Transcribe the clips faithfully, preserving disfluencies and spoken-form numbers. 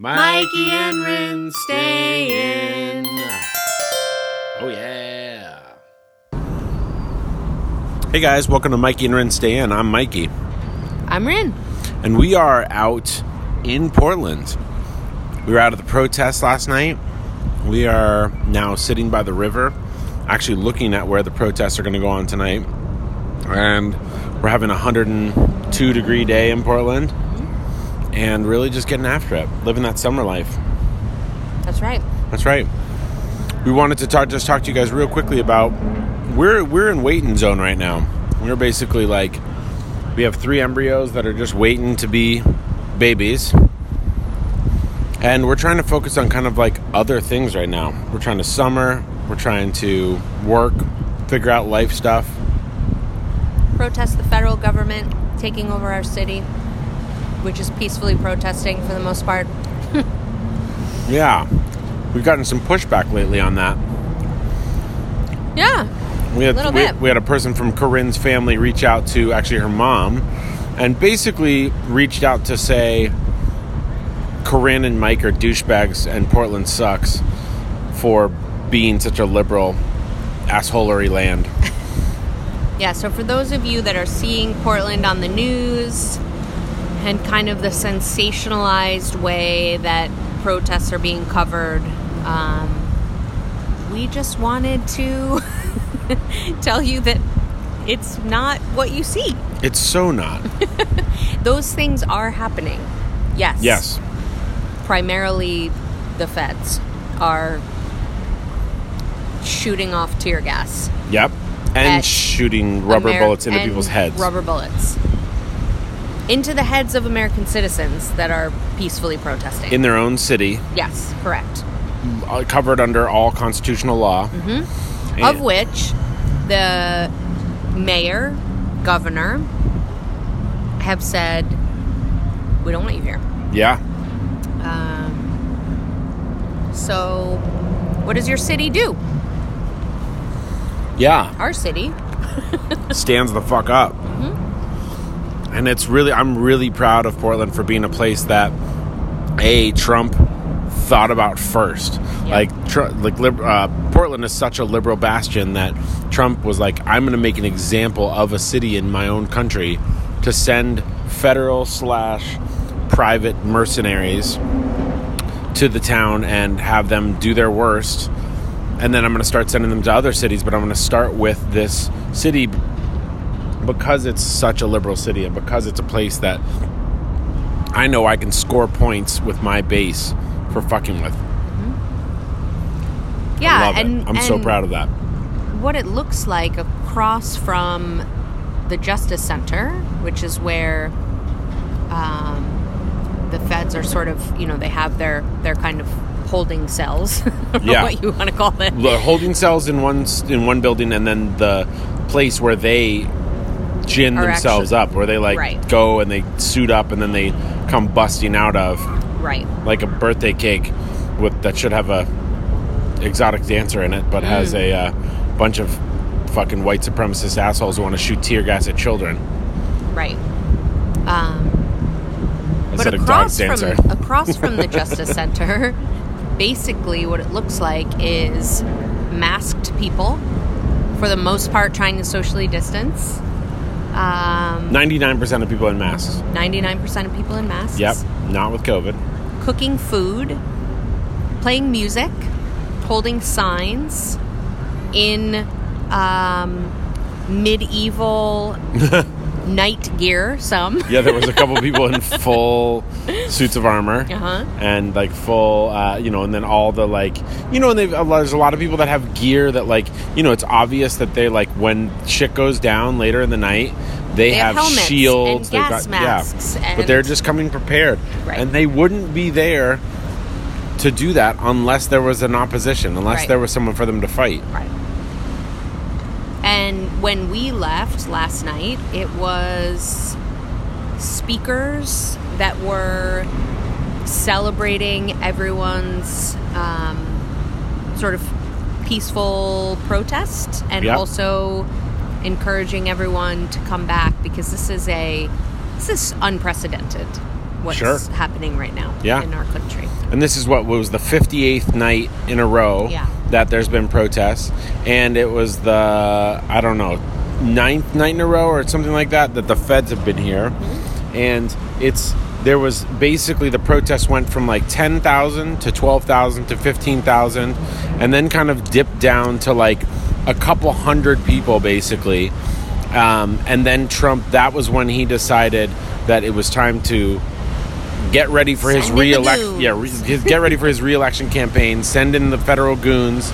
Mikey and Rin stay in. Oh, yeah. Hey, guys. Welcome to Mikey and Rin Stay In. I'm Mikey. I'm Rin. And we are out in Portland. We were out at the protest last night. We are now sitting by the river, actually looking at where the protests are going to go on tonight. And we're having a one hundred two degree day in Portland. And really just getting after it. Living that summer life. That's right. That's right. We wanted to talk, just talk to you guys real quickly about... We're we're in waiting zone right now. We're basically like... We have three embryos that are just waiting to be babies. And we're trying to focus on kind of like other things right now. We're trying to summer. We're trying to work. Figure out life stuff. Protest the federal government taking over our city. Which is peacefully protesting for the most part. Yeah. We've gotten some pushback lately on that. Yeah. We had, a little bit. We, we had a person from Corinne's family reach out to actually her mom and basically reached out to say Corinne and Mike are douchebags and Portland sucks for being such a liberal assholery land. Yeah, so for those of you that are seeing Portland on the news... And kind of the sensationalized way that protests are being covered. Um, we just wanted to tell you that it's not what you see. It's so not. Those things are happening. Yes. Yes. Primarily the feds are shooting off tear gas. Yep. And shooting rubber Ameri- bullets into people's heads. Rubber bullets. Into the heads of American citizens that are peacefully protesting. In their own city. Yes, correct. Covered under all constitutional law. Mm-hmm. Of which the mayor, governor, have said, we don't want you here. Yeah. Um, so, what does your city do? Yeah. Our city. Stands the fuck up. Mm-hmm. And it's really, I'm really proud of Portland for being a place that, A, Trump thought about first. Yep. Like, tr- like liber- uh, Portland is such a liberal bastion that Trump was like, I'm going to make an example of a city in my own country to send federal slash private mercenaries to the town and have them do their worst. And then I'm going to start sending them to other cities, but I'm going to start with this city because it's such a liberal city and because it's a place that I know I can score points with my base for fucking with. Mm-hmm. Yeah. I love and, it. I'm and so proud of that. What it looks like across from the Justice Center, which is where um, the feds are sort of, you know, they have their, their kind of holding cells. I don't yeah. know what you want to call them. The holding cells in one, in one building and then the place where they... gin themselves actually, up where they like right. go and they suit up and then they come busting out of right like a birthday cake with that should have a exotic dancer in it but mm. has a uh, bunch of fucking white supremacist assholes who want to shoot tear gas at children right um but across a dog from across from the Justice Center basically what it looks like is masked people for the most part trying to socially distance. Um, ninety-nine percent of people in masks. ninety-nine percent of people in masks. Yep, not with COVID. Cooking food, playing music, holding signs in um, medieval night gear, some. Yeah, there was a couple people in full suits of armor. Uh-huh. And like full, uh, you know, and then all the like, you know, and they've, there's a lot of people that have gear that like, you know, it's obvious that they like when shit goes down later in the night, they, they have, have shields. And gas got, masks. Yeah, and but they're just coming prepared. Right. And they wouldn't be there to do that unless there was an opposition, unless right. there was someone for them to fight. Right. And when we left last night, it was speakers that were celebrating everyone's um, sort of peaceful protest and yep. also encouraging everyone to come back because this is a this is unprecedented what's sure. happening right now yeah. in our country. and this is what was the fifty-eighth night in a row yeah. that there's been protests, and it was the, I don't know, ninth night in a row or something like that, that the feds have been here. Mm-hmm. And it's, there was basically, the protests went from like ten thousand to twelve thousand to fifteen thousand, and then kind of dipped down to like a couple hundred people basically. Um, and then Trump, that was when he decided that it was time to get ready for send his reelection. Yeah, re- his, get ready for his reelection campaign. Send in the federal goons,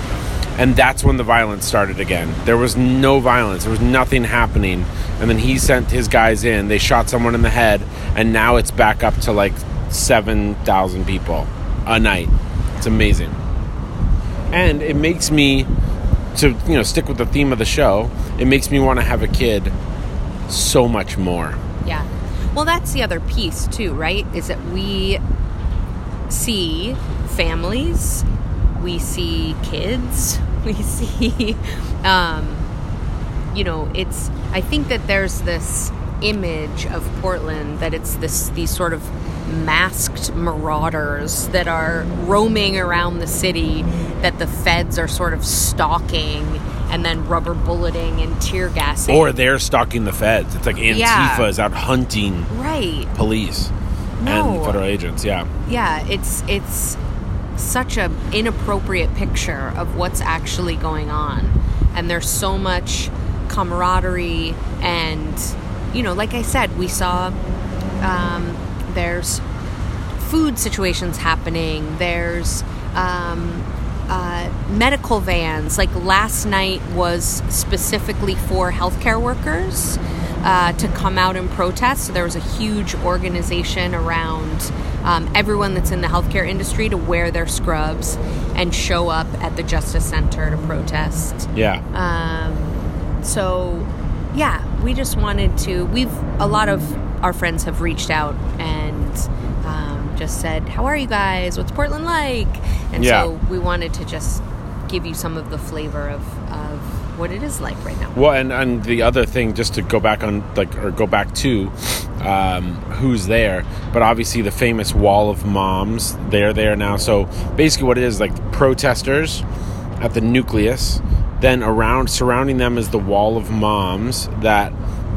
and that's when the violence started again. There was no violence. There was nothing happening, and then he sent his guys in. They shot someone in the head, and now it's back up to like seven thousand people a night. It's amazing, and it makes me, to you know, stick with the theme of the show, it makes me want to have a kid so much more. Yeah. Well, that's the other piece too, right? Is that we see families, we see kids, we see, um, you know, it's, I think that there's this image of Portland that it's this, these sort of masked marauders that are roaming around the city that the feds are sort of stalking and then rubber bulleting and tear gassing. Or they're stalking the feds. It's like Antifa yeah. is out hunting right. police no. and federal agents. Yeah. Yeah. It's, it's such an inappropriate picture of what's actually going on. And there's so much camaraderie and, you know, like I said, we saw... Um, There's food situations happening. There's um, uh, medical vans. Like last night was specifically for healthcare workers uh, to come out and protest. So there was a huge organization around um, everyone that's in the healthcare industry to wear their scrubs and show up at the Justice Center to protest. Yeah. Um, so, yeah, we just wanted to. We've a lot of our friends have reached out and. Um, just said, how are you guys? What's Portland like? And yeah. so we wanted to just give you some of the flavor of, of what it is like right now. Well, and, and the other thing, just to go back on, like, or go back to um, who's there, but obviously the famous wall of moms, they're there now. So basically what it is, like, protesters at the nucleus, then around, surrounding them is the wall of moms that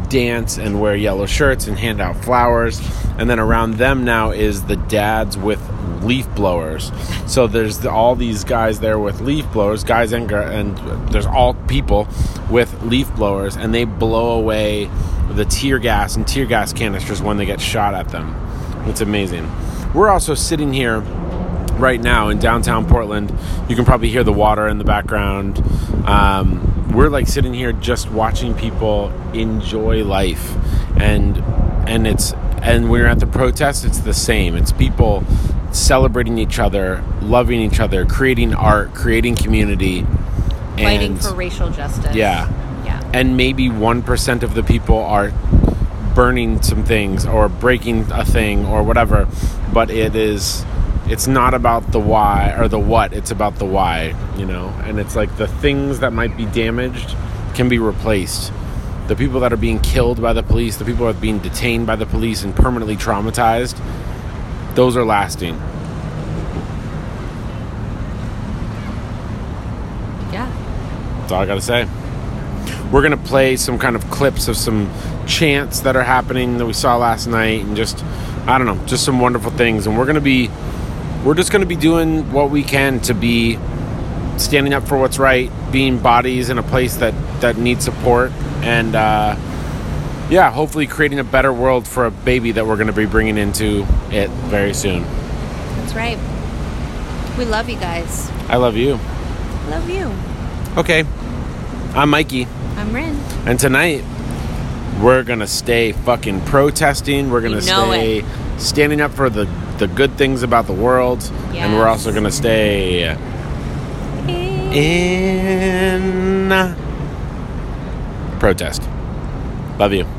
dance and wear yellow shirts and hand out flowers, and then around them now is the dads with leaf blowers. So there's the, all these guys there with leaf blowers, guys and girls, and there's all people with leaf blowers, and they blow away the tear gas and tear gas canisters when they get shot at them. It's amazing. We're also sitting here right now in downtown Portland. You can probably hear the water in the background. Um, we're like sitting here just watching people enjoy life, and and it's and when you're at the protest, it's the same. It's people celebrating each other, loving each other, creating art, creating community, fighting and, for racial justice. Yeah, yeah. And maybe one percent of the people are burning some things or breaking a thing or whatever, but it is. It's not about the why or the what, it's about the why, you know? And it's like the things that might be damaged can be replaced. The people that are being killed by the police, the people that are being detained by the police and permanently traumatized, those are lasting. Yeah. That's all I gotta say. We're gonna play some kind of clips of some chants that are happening that we saw last night and just, I don't know, just some wonderful things. And we're gonna be... We're just going to be doing what we can to be standing up for what's right, being bodies in a place that, that needs support, and, uh, yeah, hopefully creating a better world for a baby that we're going to be bringing into it very soon. That's right. We love you guys. I love you. Love you. Okay. I'm Mikey. I'm Rin. And tonight, we're going to stay fucking protesting. We're going to stay... It. Standing up for the, the good things about the world. Yes. And we're also going to stay in protest. Love you.